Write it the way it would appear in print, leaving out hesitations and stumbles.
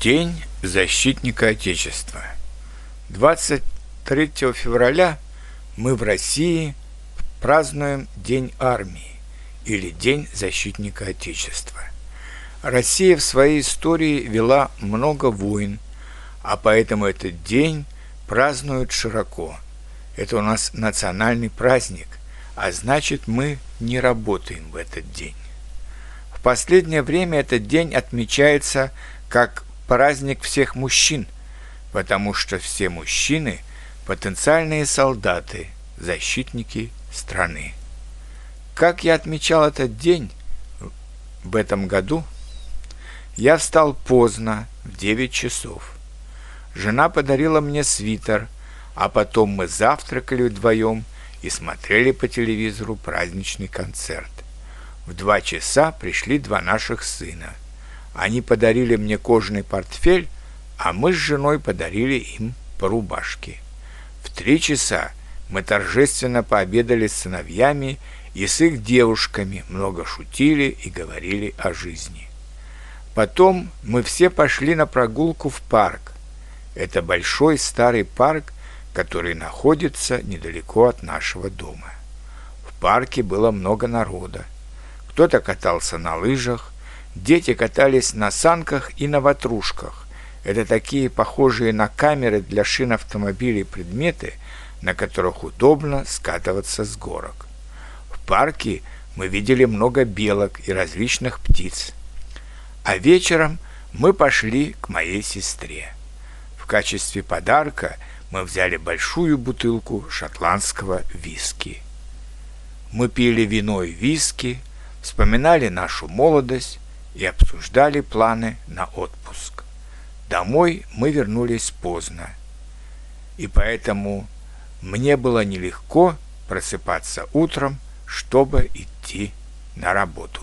День защитника Отечества. 23 февраля мы в России празднуем День армии или День защитника Отечества. Россия в своей истории вела много войн, а поэтому этот день празднуют широко. Это у нас национальный праздник, а значит, мы не работаем в этот день. В последнее время этот день отмечается как праздник всех мужчин, потому что все мужчины – потенциальные солдаты, защитники страны. Как я отмечал этот день в этом году? Я встал поздно, в 9 часов. Жена подарила мне свитер, а потом мы завтракали вдвоем и смотрели по телевизору праздничный концерт. В 2 часа пришли 2 наших сына. Они подарили мне кожаный портфель, а мы с женой подарили им по рубашке. В 3 часа мы торжественно пообедали с сыновьями и с их девушками, много шутили и говорили о жизни. Потом мы все пошли на прогулку в парк. Это большой старый парк, который находится недалеко от нашего дома. В парке было много народа. Кто-то катался на лыжах, дети катались на санках и на ватрушках. Это такие похожие на камеры для шин автомобилей предметы, на которых удобно скатываться с горок. В парке мы видели много белок и различных птиц. А вечером мы пошли к моей сестре. В качестве подарка мы взяли большую бутылку шотландского виски. Мы пили вино и виски, вспоминали нашу молодость и обсуждали планы на отпуск. Домой мы вернулись поздно, и поэтому мне было нелегко просыпаться утром, чтобы идти на работу.